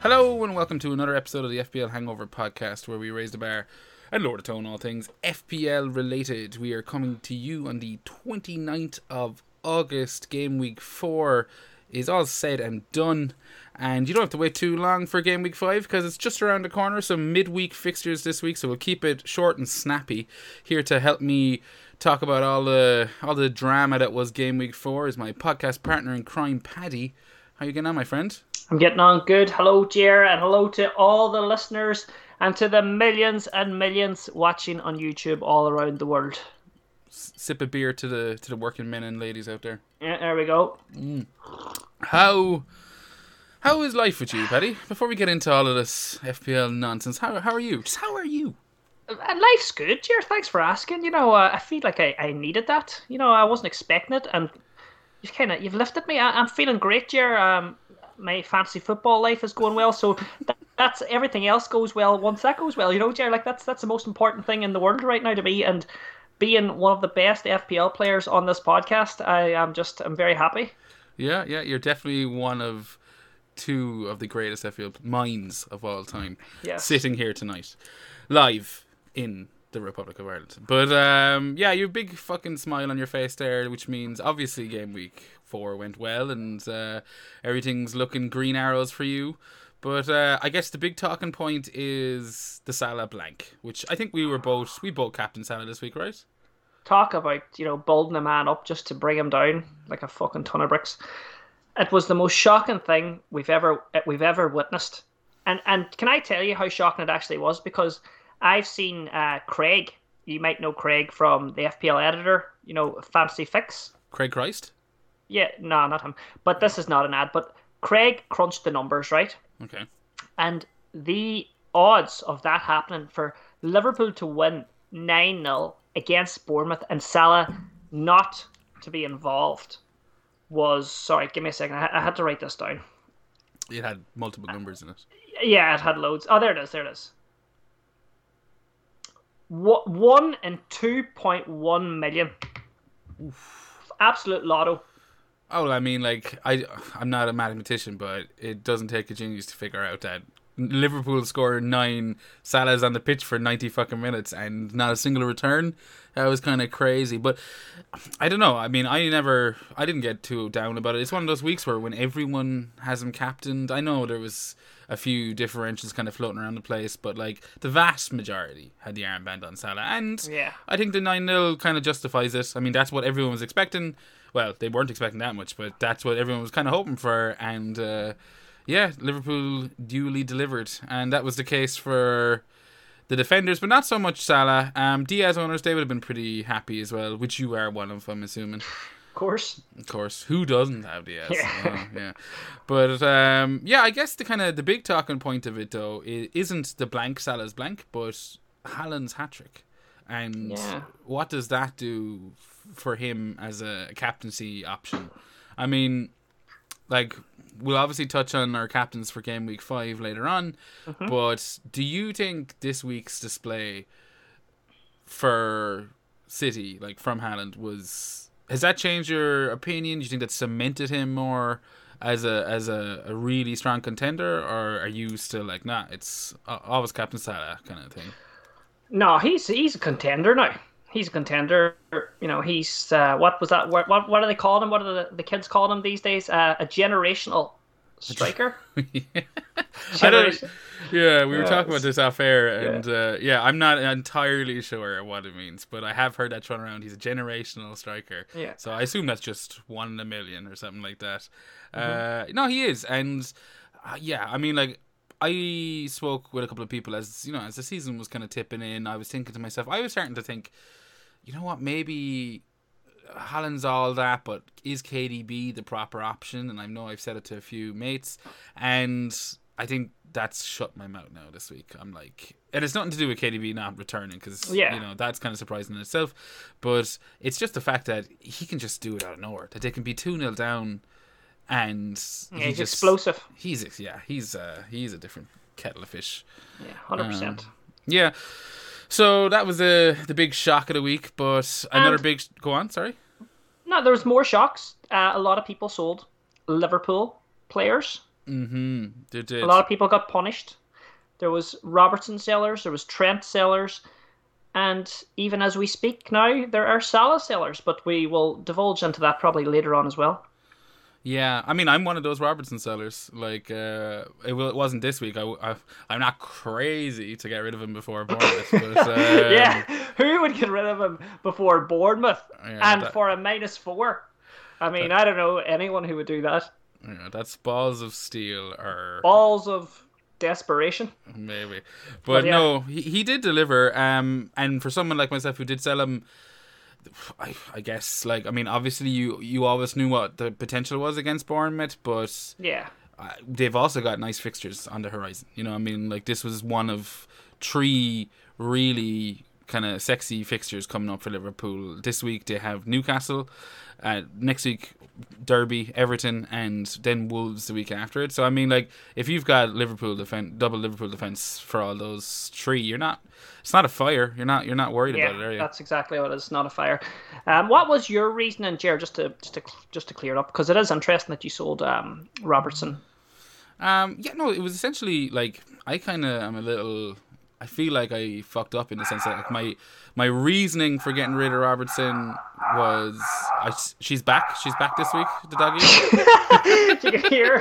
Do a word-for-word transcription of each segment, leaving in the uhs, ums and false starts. Hello and welcome to another episode of the F P L Hangover Podcast, where we raise the bar and lower the tone, all things F P L related. We are coming to you on the twenty-ninth of August. Game week four is all said and done, and you don't have to wait too long for game week five because it's just around the corner. Some midweek fixtures this week, so we'll keep it short and snappy. Here to help me talk about all the all the drama that was game week four is my podcast partner in crime, Paddy. How you getting on, my friend? I'm getting on good. Hello, Jer, and hello to all the listeners and to the millions and millions watching on YouTube all around the world. Sip a beer to the to the working men and ladies out there. Yeah, there we go. Mm. How how is life with you, Paddy? Before we get into all of this F P L nonsense, how how are you? Just how are you? Life's good, Jer. Thanks for asking. You know, uh, I feel like I, I needed that. You know, I wasn't expecting it, and you've kind of you've lifted me. I, I'm feeling great, Jer. Um, my fantasy football life is going well, so. That- That's everything else goes well once that goes well, you know, Jerry. Like that's that's the most important thing in the world right now to me, and being one of the best F P L players on this podcast, I am just I'm very happy. Yeah, yeah, you're definitely one of two of the greatest F P L minds of all time. Yes. Sitting here tonight, live in the Republic of Ireland. But um, yeah, you have a big fucking smile on your face there, which means obviously game week four went well, and uh, everything's looking green arrows for you. But uh, I guess the big talking point is the Salah blank, which I think we were both, we both captained Salah this week, right? Talk about, you know, building a man up just to bring him down like a fucking ton of bricks. It was the most shocking thing we've ever we've ever witnessed. And and can I tell you how shocking it actually was? Because I've seen uh, Craig, you might know Craig from the F P L editor, you know, Fantasy Fix. Craig Christ? Yeah, no, not him. But this is not an ad, but Craig crunched the numbers, right? Okay. And the odds of that happening for Liverpool to win nine nil against Bournemouth and Salah not to be involved was... Sorry, give me a second. I had to write this down. It had multiple numbers in it. Yeah, it had loads. Oh, there it is. There it is. One in two point one million. Oof. Absolute lotto. Oh, I mean, like, I, I'm not a mathematician, but it doesn't take a genius to figure out that Liverpool scored nine, Salah's on the pitch for ninety fucking minutes, and not a single return. That was kind of crazy. But I don't know. I mean, I never, I didn't get too down about it. It's one of those weeks where when everyone has him captained, I know there was a few differentials kind of floating around the place, but like the vast majority had the armband on Salah. And yeah. I think the nine nil kind of justifies it. I mean, that's what everyone was expecting. Well, they weren't expecting that much, but that's what everyone was kind of hoping for. And uh, yeah, Liverpool duly delivered. And that was the case for the defenders, but not so much Salah. Um, Diaz owners, they would have been pretty happy as well, which you are one of, I'm assuming. Of course. Of course. Who doesn't have Diaz? Yeah. Oh, yeah. But um, yeah, I guess the kind of the big talking point of it, though, it isn't the blank Salah's blank, but Haaland's hat-trick. And yeah. What does that do for him as a captaincy option? I mean, like, we'll obviously touch on our captains for game week five later on, mm-hmm. but do you think this week's display for City, like from Haaland, was has that changed your opinion? Do you think that cemented him more as a as a, a really strong contender, or are you still like, nah, it's always Captain Salah kind of thing? No, he's he's a contender now. He's a contender. You know, he's uh, what was that? What what do they call him? What are the, the kids calling him these days? Uh, a generational striker. yeah. Generation. yeah, we yeah, were talking about this off air, and yeah. Uh, yeah, I'm not entirely sure what it means, but I have heard that thrown around. He's a generational striker. Yeah. So I assume that's just one in a million or something like that. Mm-hmm. Uh, no, he is, and uh, yeah, I mean, like. I spoke with a couple of people as, you know, as the season was kind of tipping in. I was thinking to myself, I was starting to think, you know what, maybe Haaland's all that, but is K D B the proper option? And I know I've said it to a few mates, and I think that's shut my mouth now this week. I'm like, and it's nothing to do with K D B not returning, because, yeah. you know, that's kind of surprising in itself. But it's just the fact that he can just do it out of nowhere, that they can be two nil down. And yeah, he he's just, explosive. He's yeah, he's uh, he's a different kettle of fish. Yeah, one hundred percent. Yeah, So that was the the big shock of the week, but another and, big... Go on, sorry. No, there was more shocks. Uh, a lot of people sold Liverpool players. Mm-hmm. They did. A lot of people got punished. There was Robertson sellers, there was Trent sellers, and even as we speak now, there are Salah sellers, but we will divulge into that probably later on as well. Yeah, I mean, I'm one of those Robertson sellers. Like, uh, it, will, it wasn't this week. I, I, I'm not crazy to get rid of him before Bournemouth. But, um, yeah, who would get rid of him before Bournemouth? Yeah, and that, for a minus four? I mean, that, I don't know anyone who would do that. Yeah, that's balls of steel or... Balls of desperation. Maybe. But, but yeah. no, he, he did deliver. Um, and for someone like myself who did sell him... I, I guess, like, I mean, obviously you, you always knew what the potential was against Bournemouth, but yeah, uh, they've also got nice fixtures on the horizon. You know, I mean, like, this was one of three really kind of sexy fixtures coming up for Liverpool. This week they have Newcastle, uh, next week Derby, Everton, and then Wolves the week after it. So, I mean, like, if you've got Liverpool defense, double Liverpool defense for all those three, you're not... It's not a fire. You're not. You're not worried yeah, about it, are you? That's exactly what it is. Not a fire. Um, what was your reasoning, Ger? Just to just to just to clear it up, because it is interesting that you sold um, Robertson. Um. Yeah. No. It was essentially like I kind of am a little. I feel like I fucked up in the sense that like, my my reasoning for getting rid of Robertson was I, she's back. She's back this week. The doggy. You can hear.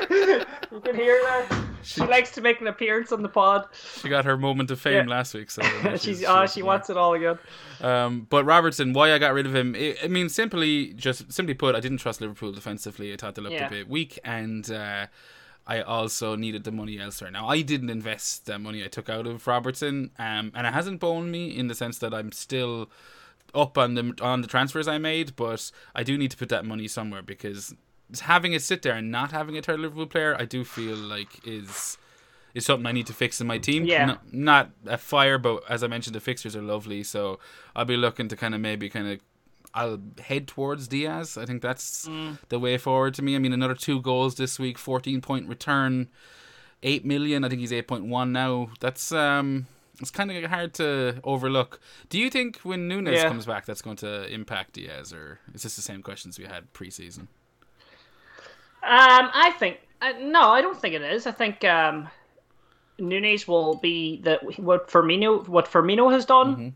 You can hear her. She, she likes to make an appearance on the pod. She got her moment of fame yeah. last week, so she's, she's oh, she yeah. wants it all again. Um, but Robertson, why I got rid of him? It, I mean, simply just simply put, I didn't trust Liverpool defensively. I thought they looked yeah. a bit weak, and uh, I also needed the money elsewhere. Now, I didn't invest the money I took out of Robertson, um, and it hasn't boned me in the sense that I'm still up on the on the transfers I made. But I do need to put that money somewhere because. Having it sit there and not having a third Liverpool player, I do feel like is is something I need to fix in my team. Yeah. No, not a fire, but as I mentioned, the fixtures are lovely, so I'll be looking to kind of maybe kind of I'll head towards Diaz. I think that's mm. the way forward to me. I mean, another two goals this week, fourteen point return, eight million. I think he's eight point one now. That's um, it's kind of hard to overlook. Do you think when Nunes yeah. comes back, that's going to impact Diaz, or is this the same questions we had pre-season? Um, I think uh, no, I don't think it is. I think um, Nunes will be the what Firmino what Firmino has done. Mm-hmm.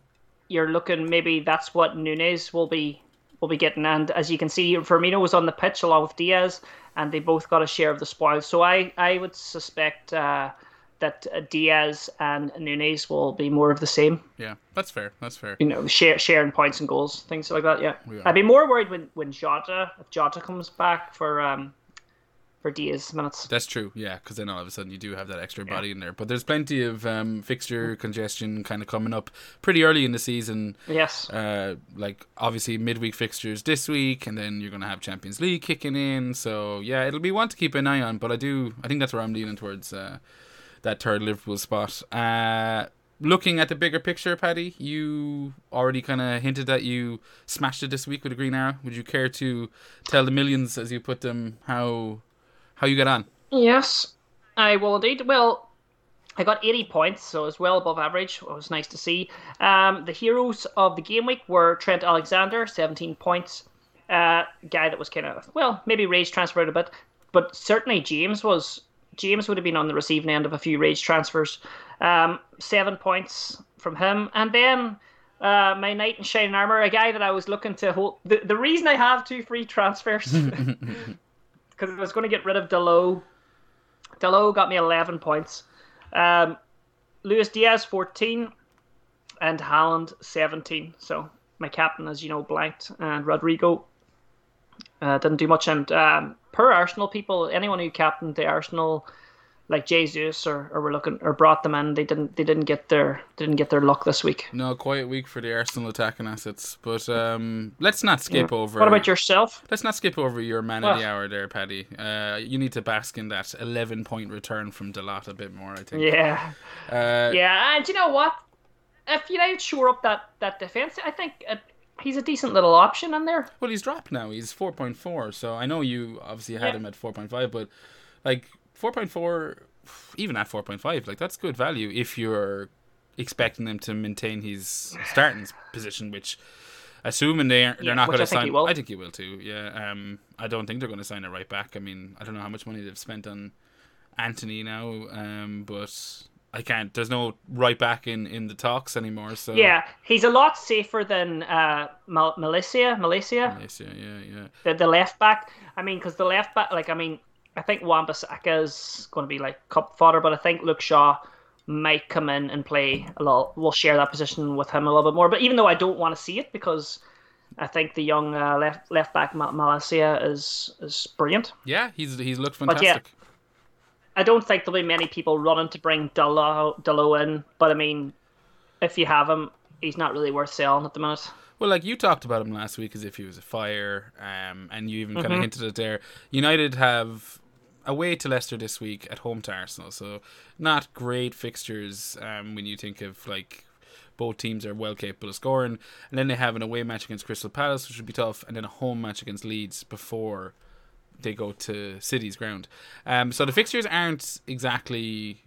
You're looking maybe that's what Nunes will be will be getting. And as you can see, Firmino was on the pitch along with Diaz, and they both got a share of the spoils. So I, I would suspect uh, that Diaz and Nunes will be more of the same. Yeah, that's fair. That's fair. You know, share, sharing points and goals, things like that. Yeah, yeah. I'd be more worried when when Jota if Jota comes back for. Um, For Diaz minutes. That's true, yeah, because then all of a sudden you do have that extra yeah. body in there. But there's plenty of um, fixture congestion kind of coming up pretty early in the season. Yes. Uh, like, obviously, midweek fixtures this week, and then you're going to have Champions League kicking in. So, yeah, it'll be one to keep an eye on, but I do, I think that's where I'm leaning towards uh, that third Liverpool spot. Uh, looking at the bigger picture, Paddy, you already kind of hinted that you smashed it this week with a green arrow. Would you care to tell the millions, as you put them, how... How you got on? Yes, I will indeed. Well, I got eighty points, so it was well above average. It was nice to see. Um, the heroes of the game week were Trent Alexander, seventeen points. Uh, guy that was kind of, well, maybe rage transferred a bit, but certainly James was. James would have been on the receiving end of a few rage transfers. Um, seven points from him. And then uh, my knight in shining armour, a guy that I was looking to hold. The, the reason I have two free transfers... Because I was going to get rid of Dalot. Dalot got me eleven points. Um, Luis Diaz, fourteen. And Haaland, seventeen. So my captain, as you know, blanked. And Rodrigo uh, didn't do much. And um, per Arsenal people, anyone who captained the Arsenal, like Jesus or, or were looking or brought them in, they didn't they didn't get their didn't get their luck this week. No, quiet week for the Arsenal attacking assets. But um, let's not skip yeah. over. What about yourself? Let's not skip over your man well, of the hour there, Paddy. Uh, you need to bask in that eleven point return from Dalot a bit more, I think. Yeah. Uh, yeah, and you know what? If United shore up that that defense, I think. It, He's a decent little option in there. Well, he's dropped now. He's four point four. So I know you obviously had yeah. him at four point five, but like. four point four, even at four point five, like that's good value if you're expecting him to maintain his starting position, which, assuming they aren't, they're yeah, not going to sign. I think he will too. Yeah. Um. I don't think they're going to sign a right back. I mean, I don't know how much money they've spent on Anthony now. Um. But I can't. There's no right back in, in the talks anymore. So yeah, he's a lot safer than uh Mal- Malaysia. Malaysia. Malaysia. Yeah. Yeah. The the left back. I mean, because the left back. Like, I mean, I think Wan-Bissaka is going to be like cup fodder, but I think Luke Shaw might come in and play a lot. We'll share that position with him a little bit more. But even though I don't want to see it, because I think the young uh, left left back Malacia is is brilliant. Yeah, he's he's looked fantastic. But yeah, I don't think there'll be many people running to bring Dalot Dalot in. But I mean, if you have him, he's not really worth selling at the minute. Well, like you talked about him last week as if he was a fire, um, and you even mm-hmm. kind of hinted it there. United have away to Leicester this week, at home to Arsenal, so not great fixtures um, when you think of like both teams are well capable of scoring, and then they have an away match against Crystal Palace, which would be tough, and then a home match against Leeds before they go to City's ground. Um, so the fixtures aren't exactly,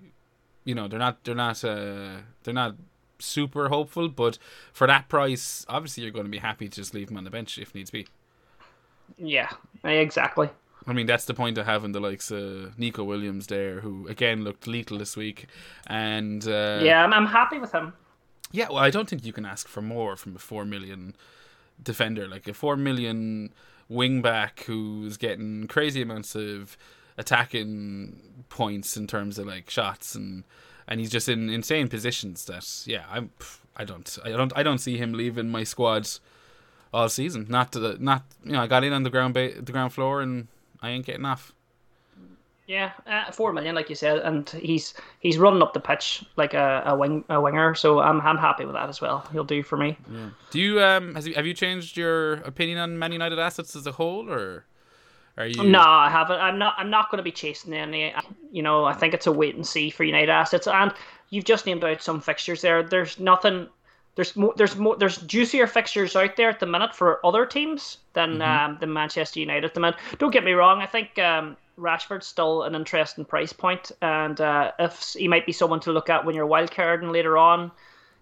you know, they're not they're not uh, they're not super hopeful, but for that price, obviously you're going to be happy to just leave them on the bench if needs be. Yeah, exactly. I mean, that's the point of having the likes of Nico Williams there, who again looked lethal this week. And uh, yeah, I'm, I'm happy with him. Yeah, well, I don't think you can ask for more from a four million defender, like a four million wing back who's getting crazy amounts of attacking points in terms of like shots, and and he's just in insane positions. That yeah, I'm I don't I don't I don't see him leaving my squad all season. Not to the not you know I got in on the ground ba- the ground floor and I ain't getting off. Yeah, uh, four million, like you said, and he's he's running up the pitch like a, a wing a winger. So I'm I'm happy with that as well. He'll do for me. Yeah. Do you um has, have you changed your opinion on Man United assets as a whole, or are you? No, I haven't. I'm not. I'm not going to be chasing any. You know, I think it's a wait and see for United assets. And you've just named out some fixtures there. There's nothing. There's more. There's more. There's juicier fixtures out there at the minute for other teams than mm-hmm. um, than Manchester United at the minute. Don't get me wrong. I think um, Rashford's still an interesting price point, and uh, if he might be someone to look at when you're wildcarding later on,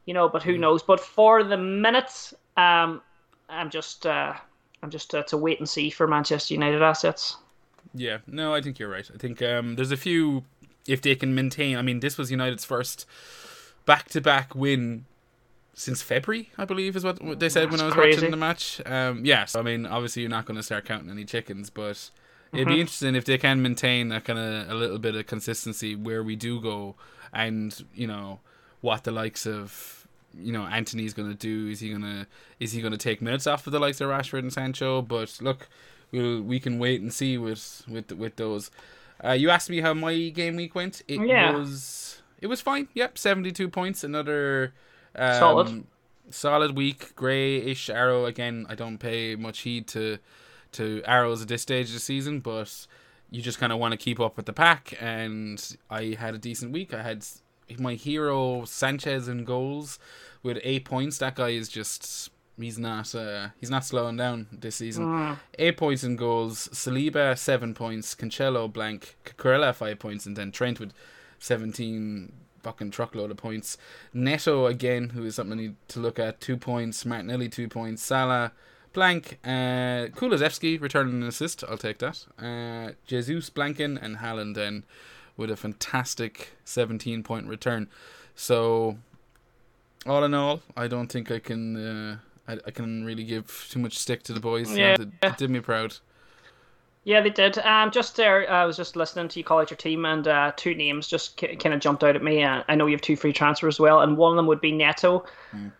you know. But who mm-hmm. knows? But for the minute, um, I'm just, uh, I'm just. Uh, it's a wait and see for Manchester United assets. Yeah. No, I think you're right. I think um, there's a few. If they can maintain, I mean, this was United's first back-to-back win since February, I believe, is what they said. That's when I was crazy. Watching the match. Um, yeah, so I mean, obviously you're not going to start counting any chickens, but mm-hmm. it'd be interesting if they can maintain that kind of a little bit of consistency where we do go, and you know what the likes of you know Antony's going to do. Is he gonna is he gonna take minutes off of the likes of Rashford and Sancho? But look, we we'll, we can wait and see with with with those. Uh, you asked me how my game week went. It yeah. was it was fine. Yep, seventy-two points. Another. Um, solid solid week. Greyish arrow again. I don't pay much heed to to arrows at this stage of the season, but you just kind of want to keep up with the pack, and I had a decent week. I had my hero Sanchez in goals with eight points. That guy is just he's not uh, he's not slowing down this season. mm. eight points in goals. Saliba seven points, Cancelo blank, Cucurella five points, and then Trent with seventeen fucking truckload of points. Neto again, who is something I need to look at, two points. Martinelli two points. Salah blank, uh, Kulusevski returning an assist, I'll take that. uh, Jesus blanking, and Haaland then with a fantastic seventeen point return. So all in all, I don't think I can uh, I, I can really give too much stick to the boys. Yeah. It, it did me proud. Yeah, they did. Um, just there, I was just listening to you call out your team, and uh, two names just k- kind of jumped out at me. Uh, I know you have two free transfers as well, and one of them would be Neto. Mm.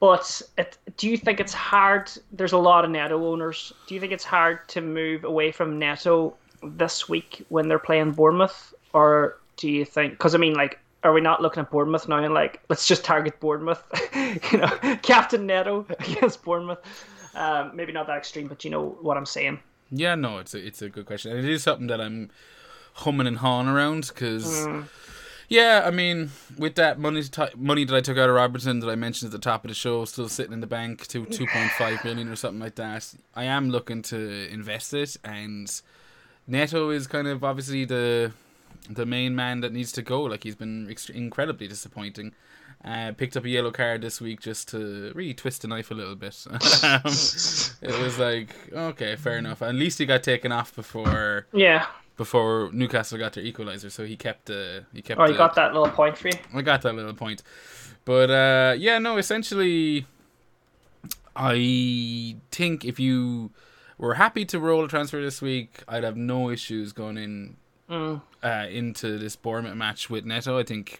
But it, do you think it's hard? There's a lot of Neto owners. Do you think it's hard to move away from Neto this week when they're playing Bournemouth? Or do you think... Because, I mean, like, are we not looking at Bournemouth now and, like, let's just target Bournemouth? You know, Captain Neto against Bournemouth. Um, maybe not that extreme, but you know what I'm saying. Yeah, no, it's a, it's a good question. And it is something that I'm humming and hawing around because, mm. yeah, I mean, with that money t- money that I took out of Robertson that I mentioned at the top of the show, still sitting in the bank to two point five million or something like that, I am looking to invest it. And Neto is kind of obviously the the main man that needs to go. Like, he's been ex- incredibly disappointing. Uh, picked up a yellow card this week just to really twist the knife a little bit. um, it was like, okay, fair enough. At least he got taken off before yeah. before Newcastle got their equaliser, so he kept uh, he kept. Oh, you uh, got that little point for you? I got that little point. But, uh, yeah, no, essentially, I think if you were happy to roll a transfer this week, I'd have no issues going in mm. uh, into this Bournemouth match with Neto. I think...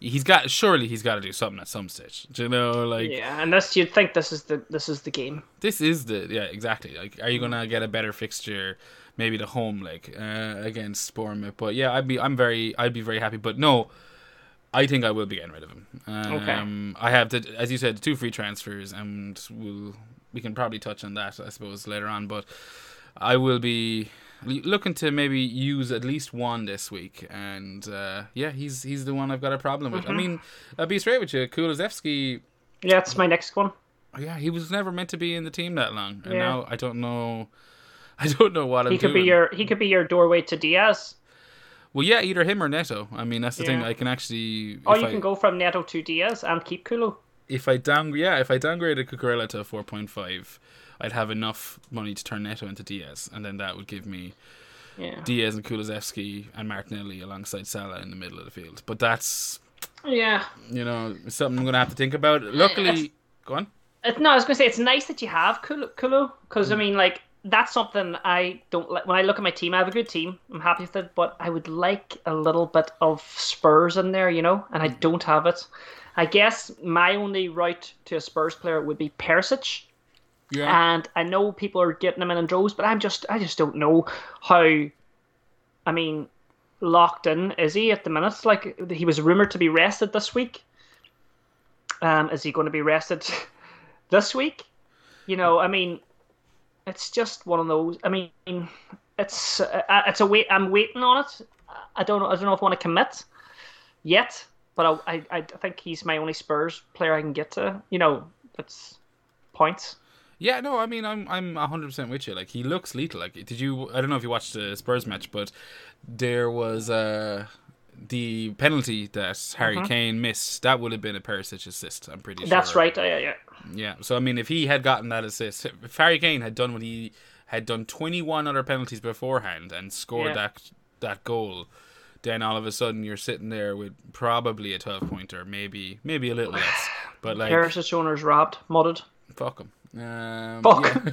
He's got surely he's got to do something at some stage, do you know? Like yeah, and this you'd think this is the this is the game. This is the yeah exactly. Like, are you gonna get a better fixture, maybe the home leg uh, against Bournemouth? But yeah, I'd be I'm very I'd be very happy. But no, I think I will be getting rid of him. Um, okay. I have the as you said the two free transfers, and we'll we can probably touch on that I suppose later on. But I will be looking to maybe use at least one this week, and uh, yeah, he's he's the one I've got a problem with. Mm-hmm. I mean, I'll be straight with you, Kulusevski. Yeah, that's my next one. Yeah, he was never meant to be in the team that long, and yeah. now I don't know, I don't know what I'm he could doing. Be your he could be your doorway to Diaz. Well, yeah, either him or Neto. I mean, that's the yeah. thing. I can actually. Oh, you I, can go from Neto to Diaz and keep Kulu. If I down, yeah, if I downgraded Cucurella to four point five. I'd have enough money to turn Neto into Diaz, and then that would give me yeah. Diaz and Kulusevski and Martinelli alongside Salah in the middle of the field. But that's yeah, you know, something I'm gonna have to think about. Luckily, it's, go on. It, no, I was gonna say it's nice that you have Kulu because mm. I mean, like that's something I don't like. When I look at my team, I have a good team. I'm happy with it, but I would like a little bit of Spurs in there, you know, and I mm. don't have it. I guess my only route to a Spurs player would be Perisic. Yeah. And I know people are getting him in in droves, but I'm just, I just don't know how. I mean, locked in is he at the minute? Like he was rumored to be rested this week. Um, is he going to be rested this week? You know, I mean, it's just one of those. I mean, it's uh, it's a wait. I'm waiting on it. I don't know. I don't know if I want to commit yet, but I, I, I think he's my only Spurs player I can get to. You know, it's points. Yeah, no, I mean, I'm I'm one hundred percent with you. Like, he looks lethal. Like, did you... I don't know if you watched the Spurs match, but there was uh, the penalty that Harry mm-hmm. Kane missed. That would have been a Perisic assist, I'm pretty sure. That's right, yeah, yeah. Yeah, so, I mean, if he had gotten that assist... If Harry Kane had done what he... Had done twenty-one other penalties beforehand and scored yeah. that that goal, then all of a sudden you're sitting there with probably a twelve-pointer, maybe maybe a little less. But, like... Perisic owners robbed, mudded. Fuck him. Um, Fuck.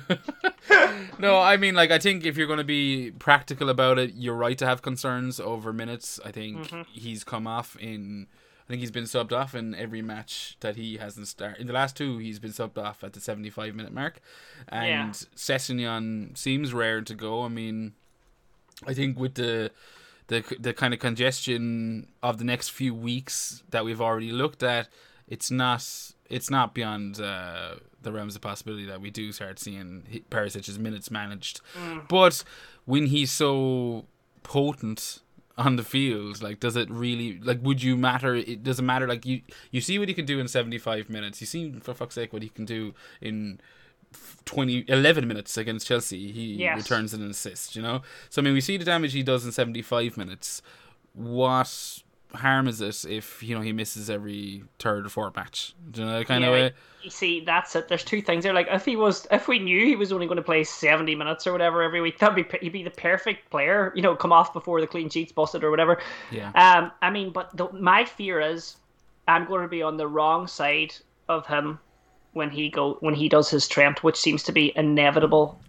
Yeah. No, I mean, like, I think if you're going to be practical about it, you're right to have concerns over minutes. I think mm-hmm. he's come off in, I think he's been subbed off in every match that he hasn't started. In the last two, he's been subbed off at the seventy-five minute mark. And yeah. Sessegnon seems rare to go. I mean, I think with the, the, the kind of congestion of the next few weeks that we've already looked at, it's not... It's not beyond uh, the realms of possibility that we do start seeing Perisic's minutes managed. Mm. But when he's so potent on the field, like, does it really... Like, would you matter? It doesn't matter. Like, you, you see what he can do in seventy-five minutes. You see, for fuck's sake, what he can do in twenty, eleven minutes against Chelsea. He yes. returns an assist, you know? So, I mean, we see the damage he does in seventy-five minutes. What... harm is it if, you know, he misses every third or fourth match? Do you know that kind yeah, of way? You see, that's it. There's two things there. Like, if he was, if we knew he was only going to play seventy minutes or whatever every week, that'd be, he'd be the perfect player, you know, come off before the clean sheet's busted or whatever. Yeah. Um. I mean, but the, my fear is I'm going to be on the wrong side of him when he go when he does his Trent, which seems to be inevitable.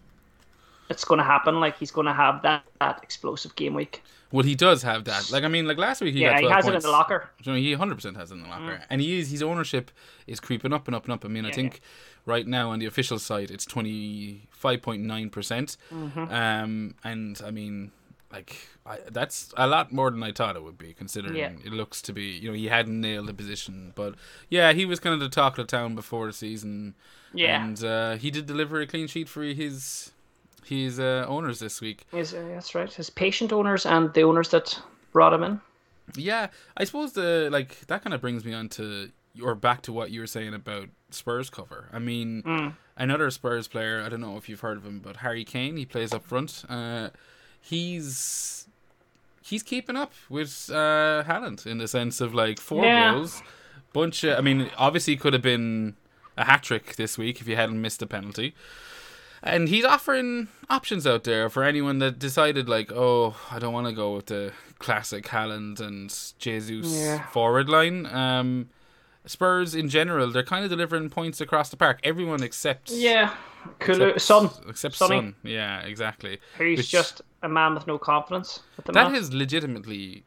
It's going to happen. Like, he's going to have that, that explosive game week. Well, he does have that. Like, I mean, like last week he yeah, got twelve he has points. It in the locker. You know, he one hundred percent has it in the locker. Mm. And he is his ownership is creeping up and up and up. I mean, yeah, I think yeah. right now on the official side, it's twenty-five point nine percent. Mm-hmm. Um, and, I mean, like, I, that's a lot more than I thought it would be, considering yeah. it looks to be, you know, he hadn't nailed the position. But, yeah, he was kind of the talk of the town before the season. Yeah. And uh, he did deliver a clean sheet for his... His uh, owners this week. His, uh, that's right. His patient owners and the owners that brought him in. Yeah, I suppose the like that kind of brings me on to or back to what you were saying about Spurs cover. I mean, mm. another Spurs player. I don't know if you've heard of him, but Harry Kane. He plays up front. Uh, he's he's keeping up with uh, Haaland in the sense of like four yeah. goals. Bunch of, I mean, obviously could have been a hat-trick this week if he hadn't missed a penalty. And he's offering options out there for anyone that decided, like, oh, I don't want to go with the classic Haaland and Jesus yeah. forward line. Um, Spurs, in general, they're kind of delivering points across the park. Everyone except... Yeah. Kulu- except, Son. Except Sonny. Son. Yeah, exactly. He's Which, just a man with no confidence at the That moment. Has legitimately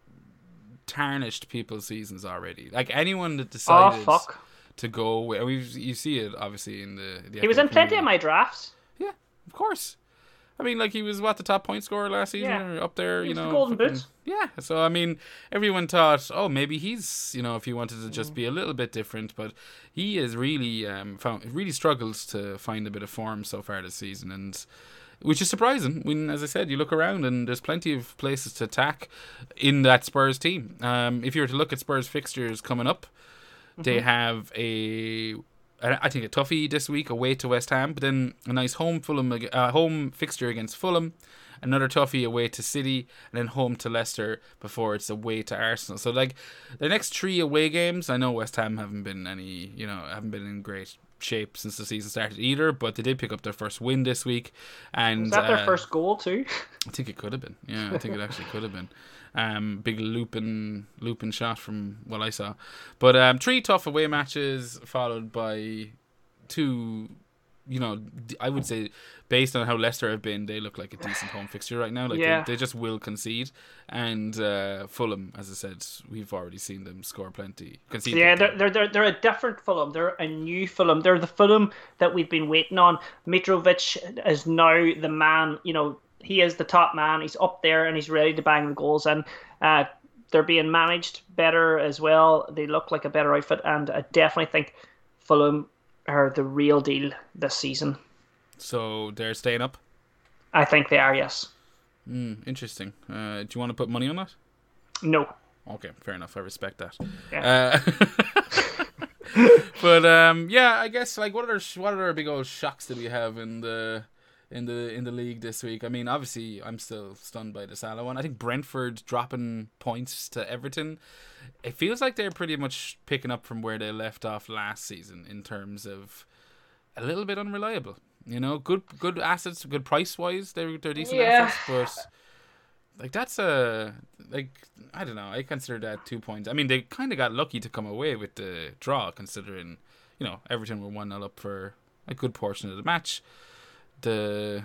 tarnished people's seasons already. Like, anyone that decided... Oh, fuck. To go, we you see it obviously in the. the he was in plenty of my drafts. Yeah, of course. I mean, like he was what the top point scorer last season, yeah. or up there, he you was know. The golden boots. Yeah, so I mean, everyone thought, oh, maybe he's, you know, if he wanted to just be a little bit different, but he has really um found really struggles to find a bit of form so far this season, and which is surprising when, as I said, you look around and there's plenty of places to attack in that Spurs team. Um, if you were to look at Spurs fixtures coming up. They have a, I think a toughie this week, away to West Ham, but then a nice home Fulham, uh, home fixture against Fulham, another toughie away to City, and then home to Leicester before it's away to Arsenal. So like the next three away games, I know West Ham haven't been any, you know, haven't been in great shape since the season started either, but they did pick up their first win this week. And was that their uh, first goal too? I think it could have been. Yeah, I think it actually could have been. Um, big looping, looping shot from what I saw. But um, three tough away matches followed by two, you know, I would say based on how Leicester have been, they look like a decent home fixture right now. Like yeah. they, they just will concede. And uh, Fulham, as I said, we've already seen them score plenty. Concede yeah, they're, they're, they're, they're a different Fulham. They're a new Fulham. They're the Fulham that we've been waiting on. Mitrovic is now the man, you know, he is the top man. He's up there and he's ready to bang the goals in. Uh, they're being managed better as well. They look like a better outfit, and I definitely think Fulham are the real deal this season. So they're staying up? I think they are, yes. Mm, interesting. Uh, do you want to put money on that? No. Okay, fair enough. I respect that. Yeah. Uh, but um, yeah, I guess like what are what are our big old shocks that we have in the? In the in the league this week. I mean, obviously, I'm still stunned by the Salah one. I think Brentford dropping points to Everton. It feels like they're pretty much picking up from where they left off last season in terms of a little bit unreliable. You know, good good assets, good price wise. They're they're decent yeah. assets, but like that's a like I don't know. I consider that two points. I mean, they kind of got lucky to come away with the draw, considering you know Everton were one nil up for a good portion of the match. The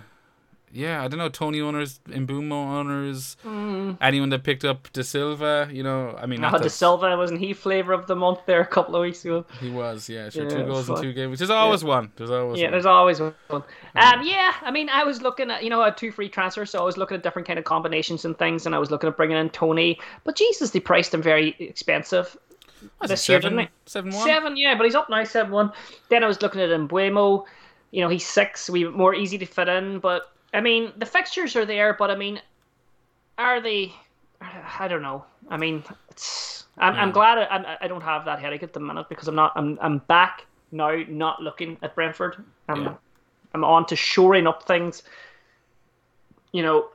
yeah, I don't know, Tony owners, Mbumo owners, mm. anyone that picked up Da Silva, you know, I mean, oh, Da Silva wasn't he flavour of the month there a couple of weeks ago? He was, yeah, sure, yeah, two goals in two games, which is always yeah. one. There's always yeah, one. there's always one. Um, yeah, I mean, I was looking at you know, I had two free transfers, so I was looking at different kind of combinations and things, and I was looking at bringing in Tony, but Jesus, they priced him very expensive. This year, seven, didn't they? seven one Seven, yeah, but he's up now, seven one. Then I was looking at Mbumo. You know, he's six, we more easy to fit in. But, I mean, the fixtures are there, but, I mean, are they... I don't know. I mean, it's... I'm, yeah. I'm glad I, I'm, I don't have that headache at the minute because I'm not... I'm I'm back now not looking at Brentford. I'm, yeah. I'm on to shoring up things. You know...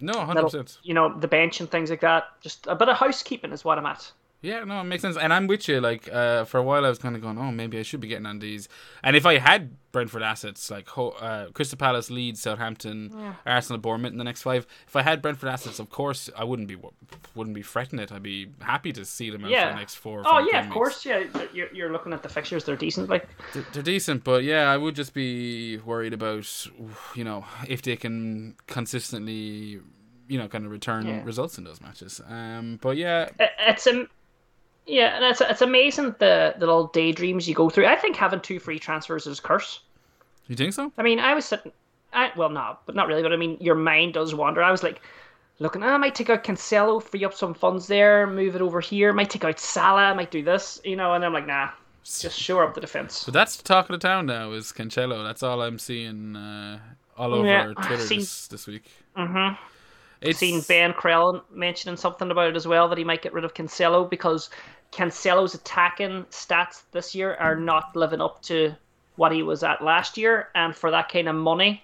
No, one hundred percent. You know, the bench and things like that. Just a bit of housekeeping is what I'm at. Yeah, no, it makes sense. And I'm with you. Like, uh, for a while I was kind of going, oh, maybe I should be getting on these. And if I had Brentford assets, like uh, Crystal Palace, Leeds, Southampton, yeah. Arsenal, Bournemouth in the next five, if I had Brentford assets, of course, I wouldn't be wouldn't be fretting it. I'd be happy to see them out yeah. for the next four or five Oh, yeah, of course. Weeks. Yeah, you're, you're looking at the fixtures. They're decent. Like they're, they're decent, but yeah, I would just be worried about, you know, if they can consistently, you know, kind of return yeah. results in those matches. Um, but yeah. It's a... Yeah, and it's it's amazing the, the little daydreams you go through. I think having two free transfers is a curse. You think so? I mean, I was sitting... I, well, no, but not really. But I mean, your mind does wander. I was like, looking, oh, I might take out Cancelo, free up some funds there, move it over here. Might take out Salah, might do this, you know. And I'm like, nah, just shore up the defence. But that's the talk of the town now is Cancelo. That's all I'm seeing uh, all over yeah, Twitter seen, this, this week. Mm-hmm. I've seen Ben Krell mentioning something about it as well, that he might get rid of Cancelo because Cancelo's attacking stats this year are not living up to what he was at last year. And for that kind of money,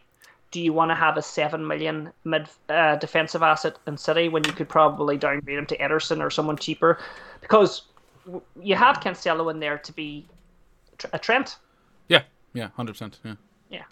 do you want to have a seven million mid uh, defensive asset in City when you could probably downgrade him to Ederson or someone cheaper? Because you had Cancelo in there to be a Trent. Yeah, yeah, one hundred percent. Yeah. Yeah.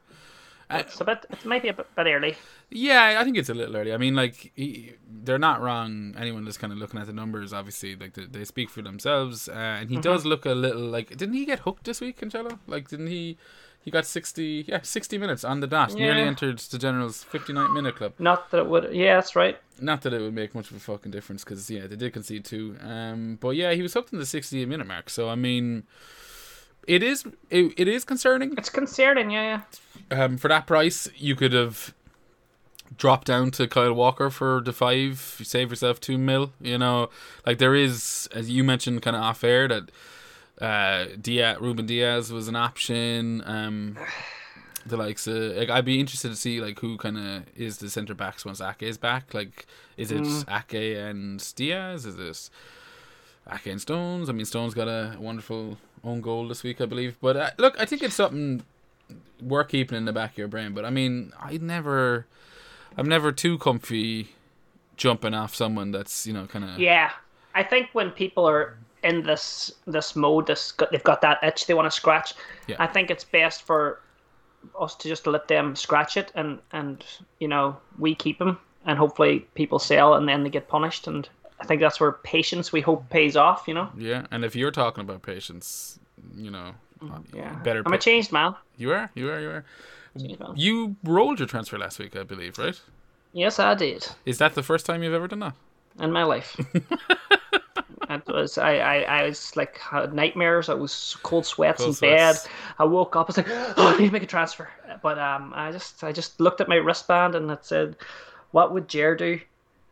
Uh, it's a bit, it might be a bit early. Yeah, I think it's a little early. I mean, like, he, they're not wrong. Anyone that's kind of looking at the numbers, obviously, like, they, they speak for themselves. Uh, and he mm-hmm. does look a little like, didn't he get hooked this week, Cancelo? Like, didn't he? He got sixty, yeah, sixty minutes on the dot. Yeah. Nearly entered the General's fifty-ninth minute club. Not that it would, yeah, that's right. Not that it would make much of a fucking difference because, yeah, they did concede two. Um, but yeah, he was hooked in the sixty-eight minute mark. So I mean, it is, it, it is concerning. It's concerning, yeah, yeah. Um, for that price, you could have dropped down to Kyle Walker for the five. You save yourself two mil. You know, like there is, as you mentioned, kind of off air that. Uh, Diaz, Ruben Diaz was an option. Um, the likes of, like, I'd be interested to see like who kind of is the centre backs once Ake is back. Like, is it mm. Ake and Diaz? Is it Ake and Stones? I mean, Stones got a wonderful own goal this week, I believe. But uh, look, I think it's something worth keeping in the back of your brain. But I mean, I never, I'm never too comfy jumping off someone that's, you know, kind of. Yeah, I think when people are in this this mode, this they've got that itch they want to scratch. Yeah. I think it's best for us to just let them scratch it, and and you know we keep them, and hopefully people sell, and then they get punished. And I think that's where patience, we hope, pays off. You know. Yeah, and if you're talking about patience, you know, yeah. better. I'm pa- a changed man. You are, you are, you are. You rolled your transfer last week, I believe, right? Yes, I did. Is that the first time you've ever done that in my life? It was, I, I, I was like had nightmares. I was cold sweats cold in sweats. bed. I woke up. I was like, oh, I need to make a transfer. But um, I just I just looked at my wristband and it said, "What would Jer do?"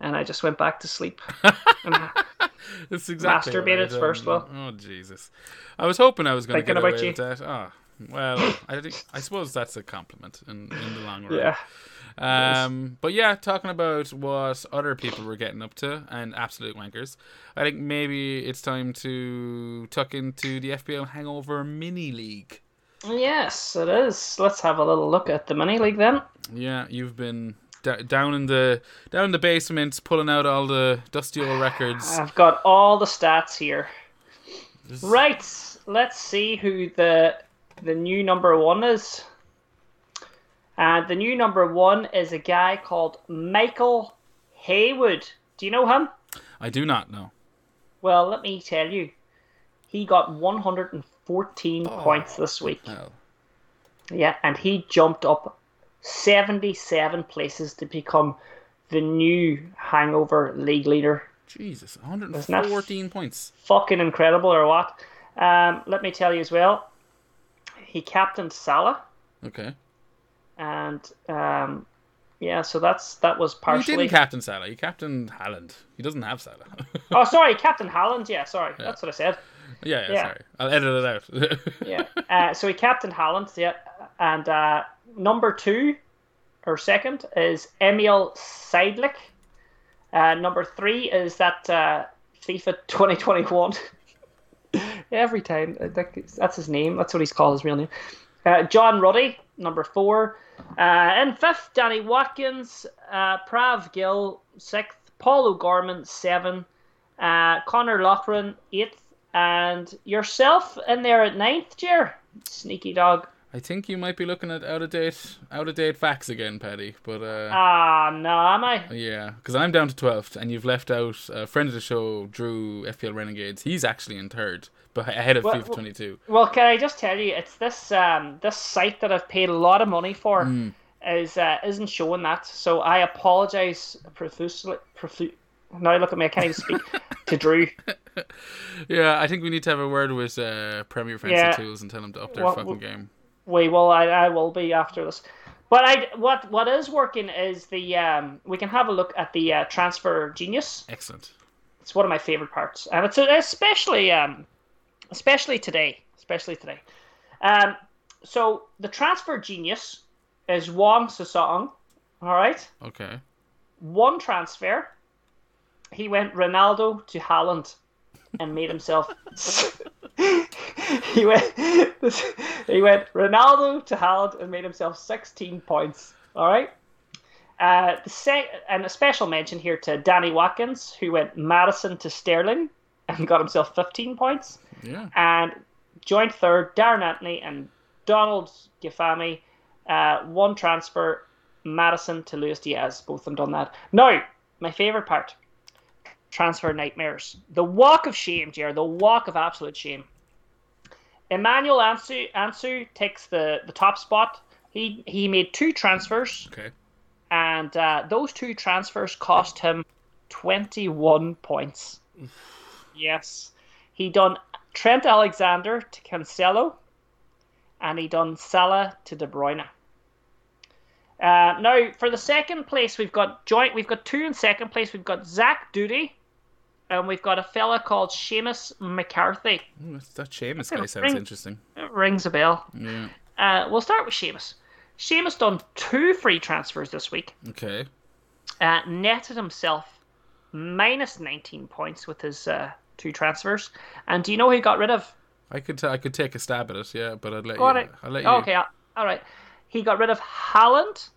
And I just went back to sleep. That's exactly masturbated right. First of all. Oh Jesus! I was hoping I was going to get away about you. with that. Oh, well, I think I suppose that's a compliment in, in the long run. Yeah. Um, but yeah, talking about what other people were getting up to and absolute wankers, I think maybe it's time to tuck into the F P L Hangover Mini League. Yes, it is. Let's have a little look at the Mini League then. Yeah, you've been d- down in the down in the basements, pulling out all the dusty old records. I've got all the stats here. This... Right, let's see who the the new number one is. And uh, the new number one is a guy called Michael Haywood. Do you know him? I do not know. Well, let me tell you. He got one hundred fourteen oh, points this week. Hell. Yeah, and he jumped up seventy-seven places to become the new Hangover League leader. Jesus, one hundred fourteen points. Fucking incredible or what? Um, let me tell you as well. He captained Salah. Okay. And um, yeah, so that's that was partially. You didn't captain Salah. You captained Haaland. He doesn't have Salah. oh, sorry, Captain Haaland. Yeah, sorry, yeah. That's what I said. Yeah, yeah, yeah. Sorry. I'll edit it out. yeah. Uh, so he captained Haaland. Yeah, and uh, number two, or second, is Emil Seidlik. Uh, number three is that uh, FIFA twenty twenty-one. Every time, that's his name. That's what he's called, his real name. Uh, John Ruddy, number four. Uh, and fifth, Danny Watkins, uh, Prav Gill, sixth, Paul O'Gorman, seven, uh, Connor Loughran, eighth, and yourself in there at ninth, Jer. Sneaky dog. I think you might be looking at out of date, out of date facts again, Paddy. But uh, ah, no, am I? Yeah, because I'm down to twelfth, and you've left out a friend of the show, Drew, F P L Renegades. He's actually in third, but ahead of well, FIFA twenty-two. Well, can I just tell you, it's this um this site that I've paid a lot of money for mm. is uh, isn't showing that. So I apologise profusely. Profu- now look at me, I can't even speak to Drew. Yeah, I think we need to have a word with uh, Premier Fancy yeah. Tools and tell them to up their well, fucking well, game. We will. I, I will be after this. But I, what what is working is the um. We can have a look at the uh, Transfer Genius. Excellent. It's one of my favorite parts, and it's especially um, especially today, especially today. Um. So the Transfer Genius is Wong Sisong. All right. Okay. One transfer. He went Ronaldo to Haaland, and made himself. He went he went Ronaldo to Haaland and made himself sixteen points. All right. Uh, the sec- and a special mention here to Danny Watkins, who went Madison to Sterling. and got himself fifteen points. Yeah. And joint third, Darren Anthony and Donald Gifami. Uh, one transfer, Madison to Luis Diaz. Both of them done that. Now, my favourite part, transfer nightmares. The walk of shame, J R. The walk of absolute shame. Emmanuel Ansu, Ansu takes the, the top spot. He he made two transfers. Okay. And uh, those two transfers cost him twenty-one points. Yes. He done Trent Alexander to Cancelo, and he done Salah to De Bruyne. Uh, now for the second place, we've got joint. We've got two in second place. We've got Zach Doody, and we've got a fella called Seamus McCarthy. Ooh, that Seamus guy sounds ring, interesting. It rings a bell. Yeah. Uh, we'll start with Seamus. Seamus done two free transfers this week. Okay. Uh, netted himself minus nineteen points with his uh, two transfers. And do you know who he got rid of? I could t- I could take a stab at it, yeah, but I'd let, you, I, I'll let you. Okay, I'll, all right. He got rid of Haaland.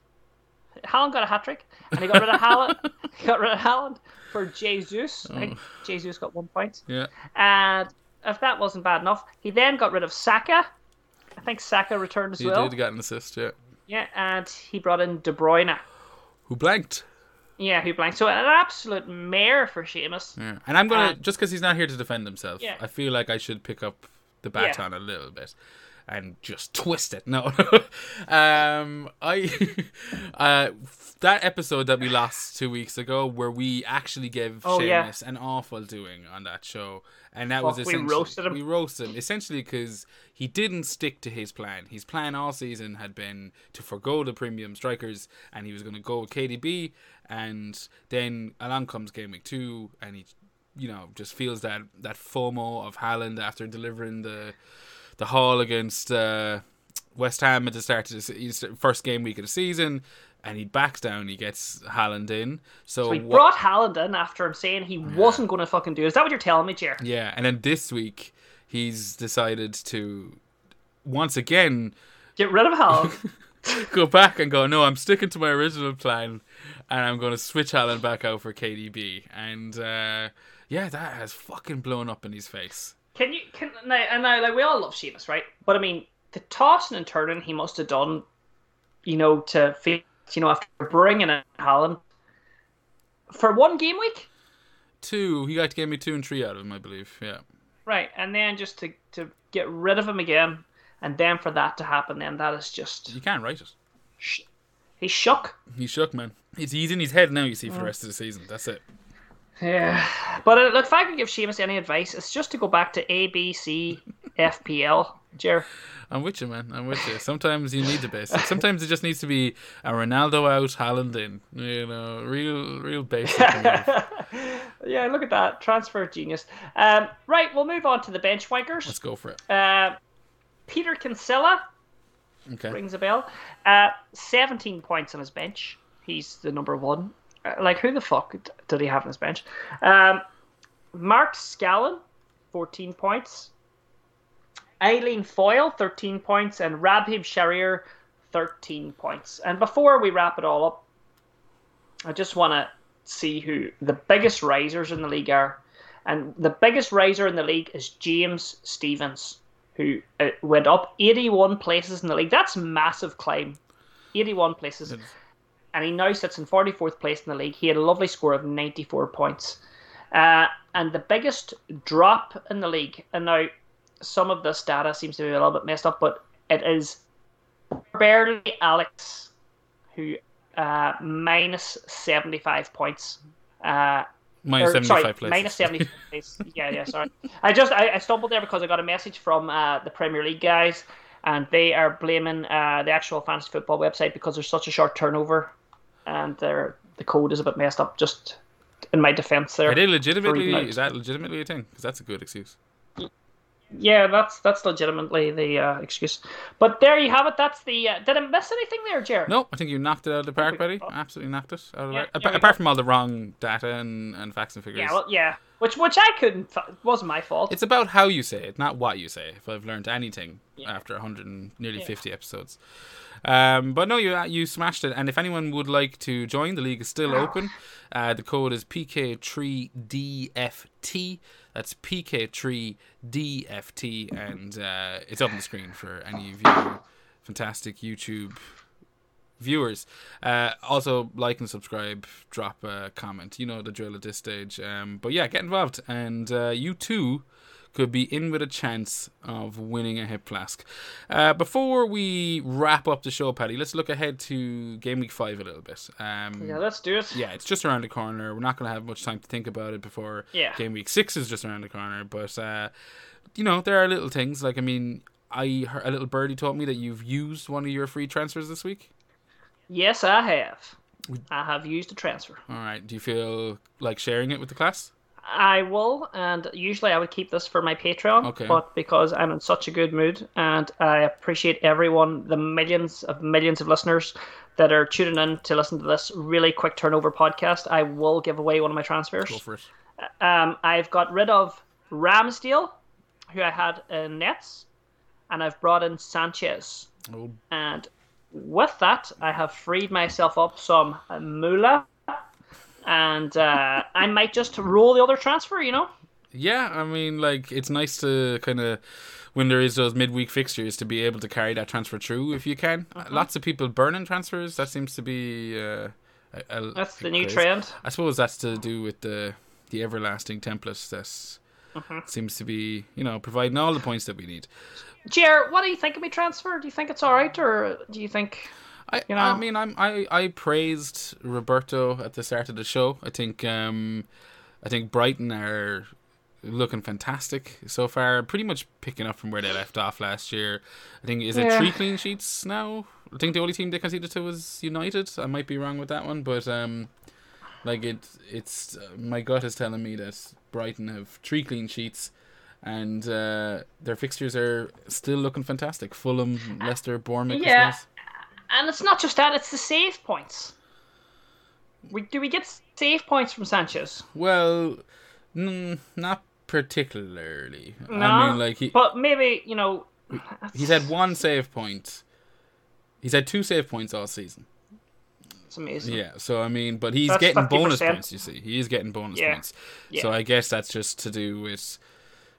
Haaland got a hat trick, and he got rid of Haaland. He got rid of Haaland for Jesus. Oh. I think Jesus got one point. Yeah. And if that wasn't bad enough, he then got rid of Saka. I think Saka returned as he well. He did get an assist, yeah. Yeah, and he brought in De Bruyne, who blanked. Yeah, who blanked. So an absolute mare for Seamus. Yeah, and I'm gonna uh, just because he's not here to defend himself. Yeah. I feel like I should pick up the baton yeah. a little bit. And just twist it. No, um, I uh, that episode that we lost two weeks ago, where we actually gave oh, Seamus yeah. an awful doing on that show, and that Fuck, was essentially we roasted him. We roasted him essentially because he didn't stick to his plan. His plan all season had been to forgo the premium strikers, and he was going to go with K D B, and then along comes game week two, and he, you know, just feels that that FOMO of Haaland after delivering the. The haul against uh, West Ham at the start of the first game week of the season, and he backs down. He gets Haaland in. So, so he wha- brought Haaland in after him saying he yeah. wasn't going to fucking do it. Is that what you're telling me, Jer? Yeah, and then this week he's decided to once again get rid of Haaland, go back and go. No, I'm sticking to my original plan, and I'm going to switch Haaland back out for K D B. And uh, yeah, that has fucking blown up in his face. Can you can now and now like we all love Seamus, right? But I mean, the tossing and turning he must have done, you know, to feel, you know, after bringing in Haaland for one game week. Two, he got to give me two and three out of him, I believe. Yeah. Right, and then just to to get rid of him again, and then for that to happen, then that is just you can't write it. Sh- he's shook. He's shook, man. He's he's in his head now. You see, for mm. the rest of the season, that's it. Yeah, but uh, look, if I could give Seamus any advice, it's just to go back to A B C F P L, Jer. I'm with you, man. I'm with you. Sometimes you need the basics. Sometimes it just needs to be a Ronaldo out, Haaland in. You know, real, real basic. Yeah, look at that. Transfer genius. Um, right, we'll move on to the bench wankers. Let's go for it. Uh, Peter Kinsella. Okay. Rings a bell. Uh, seventeen points on his bench. He's the number one. Like, who the fuck did he have on his bench? Um, Mark Scallon, fourteen points. Eileen Foyle, thirteen points. And Rabhib Sharir, thirteen points. And before we wrap it all up, I just want to see who the biggest risers in the league are. And the biggest riser in the league is James Stephens, who uh, went up eighty-one places in the league. That's massive climb. eighty-one places. Mm-hmm. And he now sits in forty-fourth place in the league. He had a lovely score of ninety-four points. Uh, and the biggest drop in the league, and now some of this data seems to be a little bit messed up, but it is barely Alex, who uh, minus seventy-five points. Uh, minus or, seventy-five sorry, places. Minus seventy-five places. Yeah, yeah, sorry. I just I, I stumbled there because I got a message from uh, the Premier League guys, and they are blaming uh, the actual fantasy football website because there's such a short turnover. And the code is a bit messed up, just in my defence there. Are they legitimately, is that legitimately a thing? Because that's a good excuse. Yeah, that's that's legitimately the uh, excuse. But there you have it. That's the. Uh, did I miss anything there, Jared? No, I think you knocked it out of the park, buddy. Absolutely knocked it out of the yeah, park. Apart, apart from all the wrong data and, and facts and figures. Yeah, well, yeah. Which which I couldn't, wasn't my fault. It's about how you say it, not what you say, if I've learned anything yeah. after one hundred and nearly yeah. fifty episodes. Um, but no, you you smashed it. And if anyone would like to join, the league is still oh. open. Uh, the code is P K three D F T. That's P K three D F T. And uh, it's up on the screen for any of you fantastic YouTube viewers. Uh, also, like and subscribe, drop a comment. You know the drill at this stage. Um, but yeah, get involved. And uh, you too could be in with a chance of winning a hip flask. Uh, before we wrap up the show, Paddy, let's look ahead to game week five a little bit. Um, yeah, let's do it. Yeah, it's just around the corner. We're not going to have much time to think about it before yeah. game week six is just around the corner. But, uh, you know, there are little things. Like, I mean, I heard, a little birdie told me that you've used one of your free transfers this week. Yes, I have. I have used a transfer. All right. Do you feel like sharing it with the class? I will, and usually I would keep this for my Patreon, okay. but because I'm in such a good mood, and I appreciate everyone, the millions of millions of listeners that are tuning in to listen to this really quick turnover podcast, I will give away one of my transfers. Go for it. Um, I've got rid of Ramsdale, who I had in Nets, and I've brought in Sanchez. Oh. And with that, I have freed myself up some moolah. And uh, I might just roll the other transfer, you know? Yeah, I mean, like, it's nice to kind of, when there is those midweek fixtures, to be able to carry that transfer through if you can. Mm-hmm. Lots of people burning transfers. That seems to be... Uh, a, a, that's the new trend. I suppose that's to do with the the everlasting templates that mm-hmm. seems to be, you know, providing all the points that we need. Jer, what do you think of my transfer? Do you think it's all right, or do you think... I, you know? I mean, I'm, I I praised Roberto at the start of the show. I think um, I think Brighton are looking fantastic so far. Pretty much picking up from where they left off last year. I think is it yeah. three clean sheets now. I think the only team they conceded to was United. I might be wrong with that one, but um, like it, it's uh, my gut is telling me that Brighton have three clean sheets. And uh, their fixtures are still looking fantastic. Fulham, Leicester, Bournemouth. Yeah. And it's not just that, it's the save points. We, do we get save points from Sanchez? Well, n- not particularly. No, I mean, like he, but maybe, you know... He's had one save point. He's had two save points all season. It's amazing. Yeah, so I mean, but he's that's getting fifty percent. Bonus points, you see. He is getting bonus yeah. points. Yeah. So I guess that's just to do with...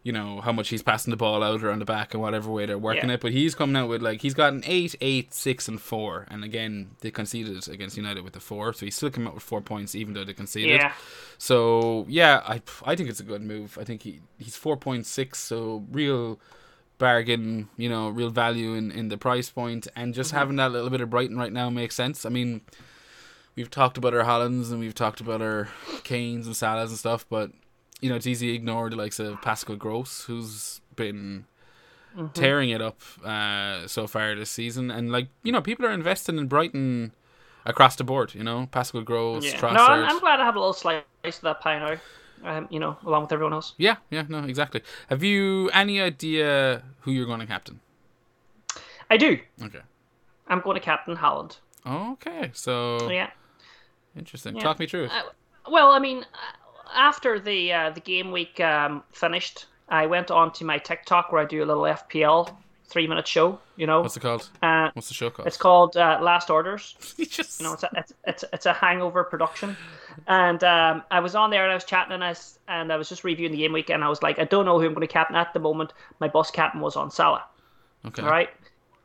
you know, how much he's passing the ball out or on the back and whatever way they're working yeah. it. But he's coming out with, like, he's gotten eight, eight, six, and four. And again, they conceded against United with the four. So he still came out with four points even though they conceded. Yeah. So, yeah, I, I think it's a good move. I think he he's four point six, so real bargain, you know, real value in, in the price point. And just mm-hmm. having that little bit of Brighton right now makes sense. I mean, we've talked about our Haalands and we've talked about our Kanes and Salahs and stuff, but... you know, it's easy to ignore the likes of Pascal Gross, who's been mm-hmm. tearing it up uh, so far this season. And, like, you know, people are investing in Brighton across the board, you know. Pascal Gross, yeah. Trossard. No, I'm, I'm glad I have a little slice of that pie now, um, you know, along with everyone else. Yeah, yeah, no, exactly. Have you any idea who you're going to captain? I do. Okay. I'm going to captain Haaland. Okay, so... yeah. Interesting. Yeah. Talk me through it. Uh, well, I mean... Uh, after the uh, the game week um, finished, I went on to my TikTok where I do a little F P L three minute show. You know what's it called? Uh, what's the show called? It's called uh, Last Orders. Just... you know, it's a, it's it's it's a hangover production. And um, I was on there and I was chatting and I and I was just reviewing the game week and I was like, I don't know who I'm going to captain at the moment. My boss captain was on Salah. Okay. All right.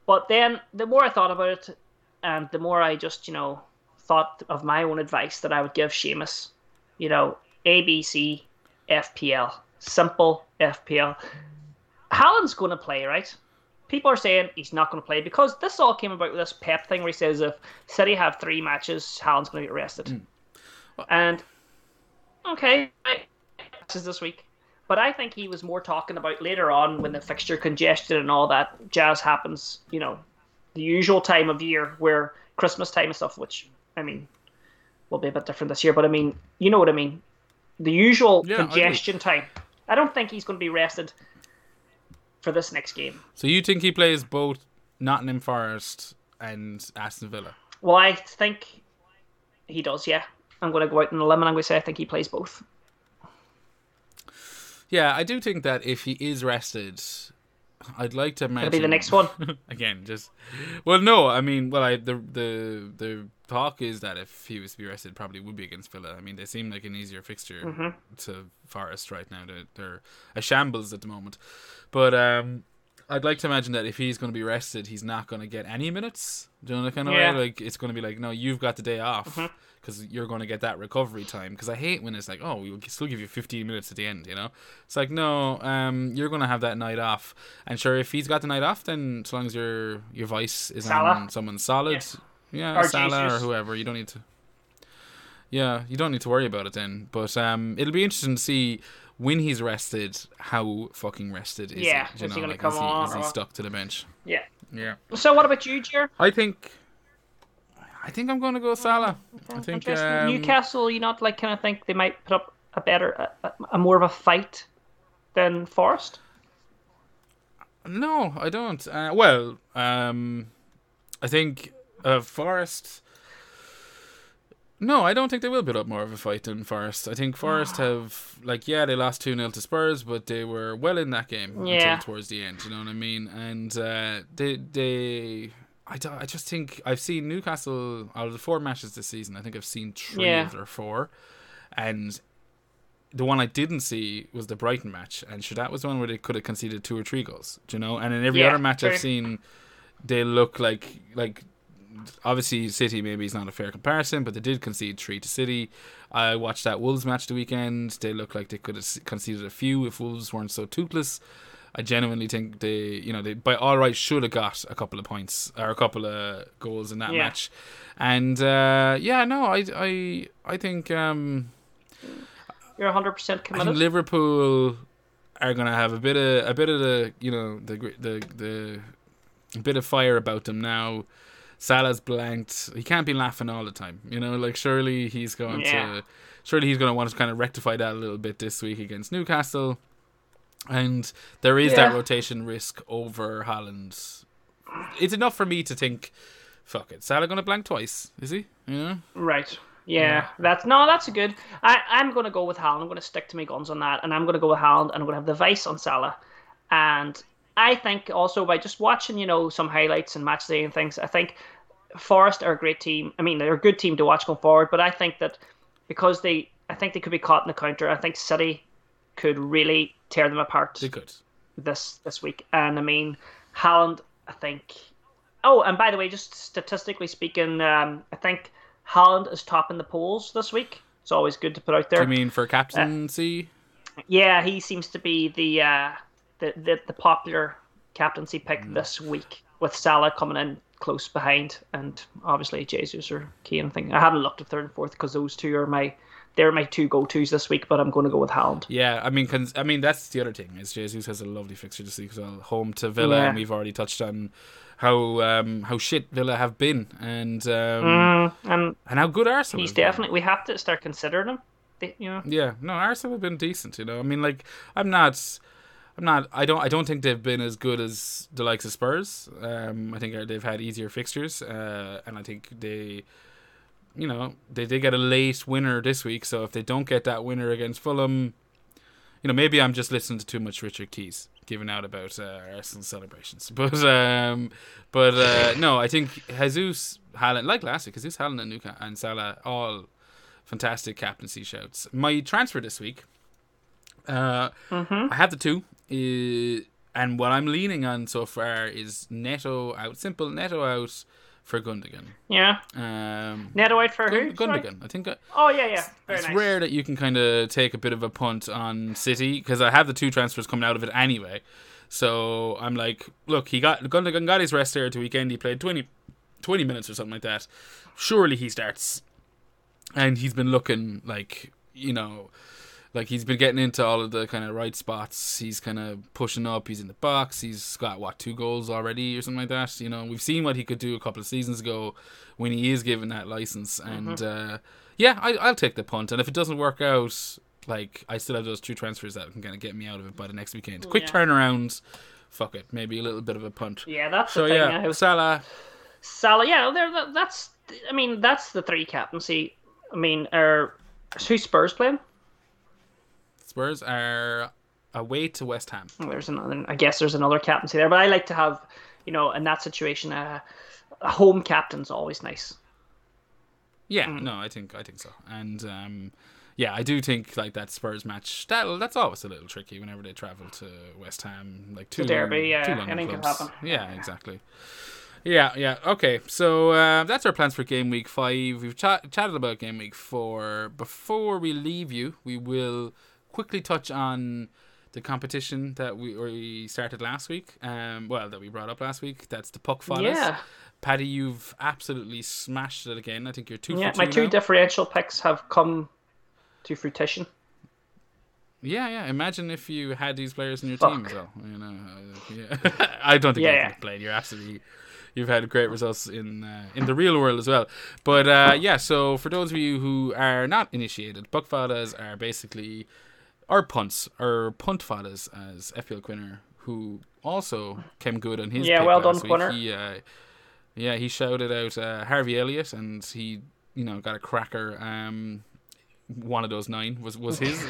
But then the more I thought about it, and the more I just you know thought of my own advice that I would give Seamus, you know. A B C, F P L. Simple F P L. Haaland's going to play, right? People are saying he's not going to play because this all came about with this Pep thing where he says if City have three matches, Haaland's going to get rested. Mm. Well, and, okay, matches this week. But I think he was more talking about later on when the fixture congestion and all that jazz happens, you know, the usual time of year where Christmas time and stuff, which, I mean, will be a bit different this year. But, I mean, you know what I mean. The usual yeah, congestion I time. I don't think he's going to be rested for this next game. So you think he plays both Nottingham Forest and Aston Villa? Well, I think he does, yeah. I'm going to go out on a limb and I'm going to say I think he plays both. Yeah, I do think that if he is rested, I'd like to imagine... It'll be the next one. Again, just... Well, no, I mean, well, I the, the the talk is that if he was to be rested, probably would be against Villa. I mean, they seem like an easier fixture mm-hmm. to Forest right now. They're, they're a shambles at the moment. But um, I'd like to imagine that if he's going to be rested, he's not going to get any minutes. Do you know that kind of yeah. way? Like, it's going to be like, no, you've got the day off. Mm-hmm. Because you're going to get that recovery time. Because I hate when it's like, oh, we'll still give you fifteen minutes at the end, you know? It's like, no, um, you're going to have that night off. And sure, if he's got the night off, then so long as your your vice is Salah. on someone solid, yeah, yeah or Salah Jesus. or whoever, you don't need to. Yeah, you don't need to worry about it then. But um, it'll be interesting to see when he's rested, how fucking rested is yeah, he? Yeah, is he going like, to come is he, on? Is he stuck to the bench? Yeah. Yeah. So what about you, Jer? I think... I think I'm going to go Salah. I think um, Newcastle, you not like kind of think they might put up a better, a, a more of a fight than Forest. No, I don't. Uh, well, um, I think uh, Forest. No, I don't think they will put up more of a fight than Forest. I think Forest have, like, yeah, they lost two nil to Spurs, but they were well in that game yeah. until towards the end. You know what I mean? And uh, they they. I, I just think I've seen Newcastle out of the four matches this season. I think I've seen three yeah. of their four, and the one I didn't see was the Brighton match, and sure, that was the one where they could have conceded two or three goals. Do you know? And in every yeah, other match true. I've seen, they look like like obviously City maybe is not a fair comparison, but they did concede three to City. I watched that Wolves match the weekend. They looked like they could have conceded a few if Wolves weren't so toothless. I genuinely think they, you know, they by all rights should have got a couple of points or a couple of goals in that yeah. match, and uh, yeah, no, I, I, I think um, you're one hundred percent committed. I think Liverpool are gonna have a bit of a bit of the, you know, the the the a bit of fire about them now. Salah's blanked. He can't be laughing all the time, you know. Like surely he's going yeah. to, surely he's gonna want to kind of rectify that a little bit this week against Newcastle. And there is yeah. that rotation risk over Haaland. It's enough for me to think, fuck it, Salah going to blank twice, is he? Yeah. Right. Yeah. yeah. That's No, that's good. I, I'm going to go with Haaland. I'm going to stick to my guns on that. And I'm going to go with Haaland, and I'm going to have the vice on Salah. And I think also by just watching, you know, some highlights and match day and things, I think Forest are a great team. I mean, they're a good team to watch going forward. But I think that because they, I think they could be caught in the counter. I think City could really tear them apart they could. this this week. And I mean, Haaland, I think... Oh, and by the way, just statistically speaking, um, I think Haaland is topping the polls this week. It's always good to put out there. Do you mean for captaincy? Uh, yeah, he seems to be the, uh, the, the, the popular captaincy pick mm. this week, with Salah coming in close behind, and obviously Jesus or Kane. I think I haven't looked at third and fourth because those two are my... They're my two go-tos this week, but I'm going to go with Haaland. Yeah, I mean, cons- I mean that's the other thing, is Jesus has a lovely fixture this week as well. Home to Villa, yeah. and we've already touched on how um, how shit Villa have been, and um, mm, um, and how good Arsenal. He's definitely. Been. We have to start considering him. They, you know. Yeah, no, Arsenal have been decent. You know, I mean, like I'm not, I'm not. I don't. I don't think they've been as good as the likes of Spurs. Um, I think they've had easier fixtures, uh, and I think they. You know, they did get a late winner this week, so if they don't get that winner against Fulham, you know, maybe I'm just listening to too much Richard Keys giving out about uh, Arsenal celebrations. But um, but uh, no, I think Jesus, Haaland, like last week, Jesus, Haaland and, Nuka and Salah, all fantastic captaincy shouts. My transfer this week, uh, mm-hmm. I have the two, uh, and what I'm leaning on so far is Neto out, simple Neto out, for Gundogan. Yeah. Um, Neto out for Gun- who? Gundogan. I think. I, oh, yeah, yeah. Very it's nice. Rare that you can kind of take a bit of a punt on City, because I have the two transfers coming out of it anyway. So I'm like, look, he got Gundogan got his rest there at the weekend. He played twenty, twenty minutes or something like that. Surely he starts. And he's been looking like, you know, like he's been getting into all of the kind of right spots. He's kind of pushing up. He's in the box. He's got, what, two goals already or something like that. You know, we've seen what he could do a couple of seasons ago when he is given that license. And mm-hmm. uh, yeah, I, I'll take the punt. And if it doesn't work out, like, I still have those two transfers that can kind of get me out of it by the next weekend. Quick yeah. turnaround. Fuck it. Maybe a little bit of a punt. Yeah, that's so, the thing. Yeah, was... Salah. Salah, yeah. That's, I mean, that's the three captaincy. I mean, are, who's Spurs playing? Spurs are away to West Ham. Well, there's another. I guess there's another captaincy there, but I like to have, you know, in that situation, uh, a home captain's always nice. Yeah, mm. no, I think I think so, and um, yeah, I do think like that Spurs match. That that's always a little tricky whenever they travel to West Ham, like two derby. Yeah, two anything can happen. Yeah, exactly. Yeah, yeah. Okay, so uh, that's our plans for game week five. We've ch- chatted about game week four. Before we leave you, we will quickly touch on the competition that we or we started last week. Um, well, that we brought up last week. That's the puck follows. Yeah. Paddy, you've absolutely smashed it again. I think you're two yeah, for two. Yeah, my two now. differential picks have come to fruition. Yeah, yeah. Imagine if you had these players in your Fuck. team as well. You know, yeah. I don't think yeah, I can yeah. complain. You're absolutely. You've had great results in uh, in the real world as well. But uh, yeah, so for those of you who are not initiated, puck fadas are basically, or punts, or punt fadas, as F P L Quinner, who also came good on his. Yeah, well done, Quinner. He, uh, yeah, he shouted out uh, Harvey Elliott, and he, you know, got a cracker. Um, one of those nine was, was his.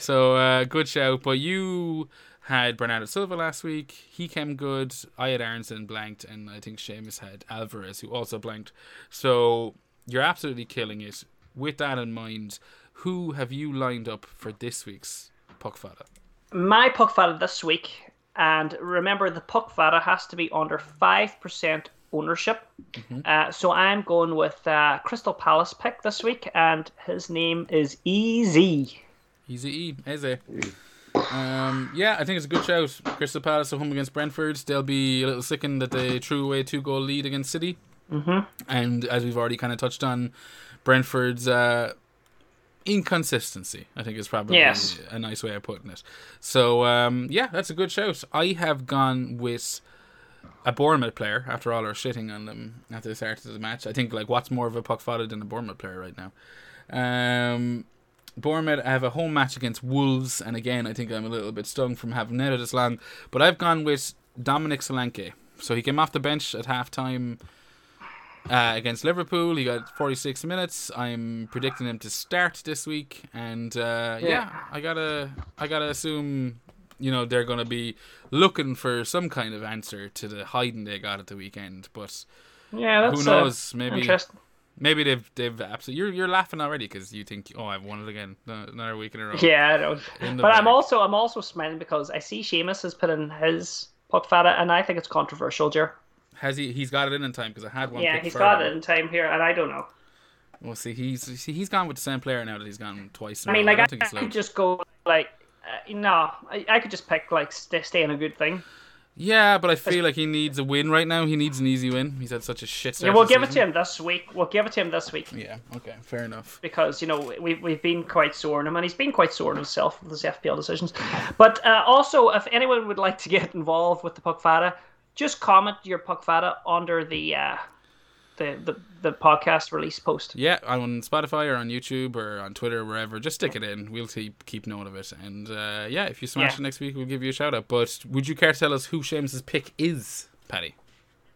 So uh, good shout. But you... had Bernardo Silva last week. He came good. I had Aronson blanked, and I think Seamus had Alvarez, who also blanked. So you're absolutely killing it. With that in mind, who have you lined up for this week's Puckfada? My Puckfada this week, and remember the Puckfada has to be under five percent ownership. Mm-hmm. Uh, so I'm going with uh, Crystal Palace pick this week, and his name is Easy. Easy E, Eze. Um, yeah, I think it's a good shout. Crystal Palace at home against Brentford. They'll be a little sickened that they threw away a two-goal lead against City. Mm-hmm. And as we've already kind of touched on, Brentford's uh, inconsistency, I think, is probably yes. a nice way of putting it. So, um, yeah, that's a good shout. I have gone with a Bournemouth player, after all our shitting on them after the start of the match. I think, like, what's more of a puck fodder than a Bournemouth player right now? Um... Bournemouth have a home match against Wolves, and again I think I'm a little bit stung from having Neto this long, but I've gone with Dominic Solanke. So he came off the bench at half time uh, against Liverpool. He got forty-six minutes. I'm predicting him to start this week, and uh, yeah. yeah I gotta I gotta assume, you know, they're gonna be looking for some kind of answer to the hiding they got at the weekend, but yeah, that's who knows, uh, maybe interesting. Maybe they've they've absolutely. You're you're laughing already because you think, oh, I've won it again, another week in a row. Yeah, I don't. But break. I'm also I'm also smiling because I see Seamus has put in his puck fada, and I think it's controversial, Jer. Has he? He's got it in in time because I had one. Yeah, he's further. got it in time here, and I don't know. Well, see, he's see, he's gone with the same player now that he's gone twice. I mean, like I, I, I could just go like, uh, no, I, I could just pick like stay, stay in a good thing. Yeah, but I feel like he needs a win right now. He needs an easy win. He's had such a shit start. Yeah, we'll give season. it to him this week. We'll give it to him this week. Yeah, okay, fair enough. Because, you know, we've, we've been quite sore on him, and he's been quite sore on himself with his F P L decisions. But uh, also, if anyone would like to get involved with the Puck Fada, just comment your Puck Fada under the... Uh, The, the the podcast release post. Yeah, on Spotify or on YouTube or on Twitter or wherever, just stick it in. We'll keep keep note of it. And uh, yeah, if you smash yeah. it next week, we'll give you a shout out. But would you care to tell us who Seamus' pick is, Paddy?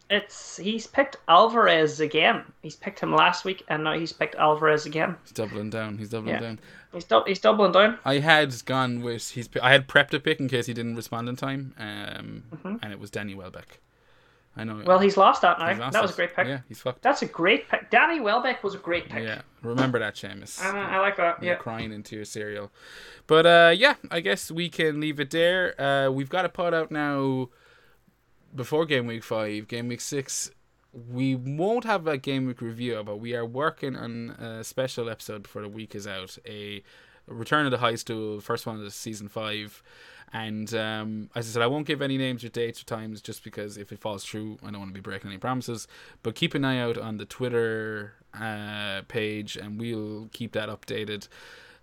It's he's picked Alvarez again. He's picked him last week, and now he's picked Alvarez again. He's doubling down. He's doubling yeah. down. He's du- he's doubling down. I had gone with his. I had prepped a pick in case he didn't respond in time, um, mm-hmm. and it was Danny Welbeck. I know. Well, he's lost that now. Lost that was it. a great pick. Yeah, he's fucked. That's a great pick. Danny Welbeck was a great pick. Yeah, remember that, Seamus. I, I like that. You're yeah, crying into your cereal. But uh, yeah, I guess we can leave it there. Uh, we've got a pod out now before game week five, game week six. We won't have a game week review, but we are working on a special episode before the week is out. A return of the high stool, first one of the season five. And um, as I said, I won't give any names or dates or times just because if it falls through, I don't want to be breaking any promises. But keep an eye out on the Twitter uh, page, and we'll keep that updated.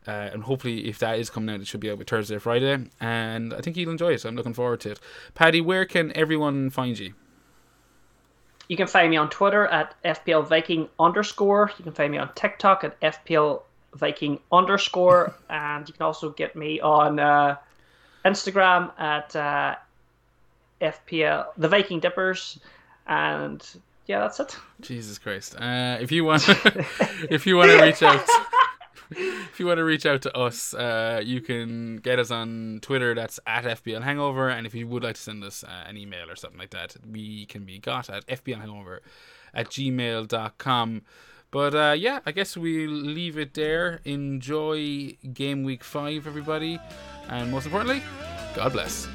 Uh, and hopefully, if that is coming out, it should be out by Thursday or Friday. And I think you'll enjoy it. So I'm looking forward to it. Paddy, where can everyone find you? You can find me on Twitter at FPLViking underscore. You can find me on TikTok at FPLViking underscore. And you can also get me on... Uh, Instagram at uh, F P L, the Viking Dippers, and yeah, that's it. Jesus Christ! Uh, if you want, if you want to reach out, If you want to reach out to us, uh, you can get us on Twitter. That's at F B L Hangover. And if you would like to send us uh, an email or something like that, we can be got at F B L Hangover at gmail dot com. But uh, yeah, I guess we'll leave it there. Enjoy game week five, everybody. And most importantly, God bless.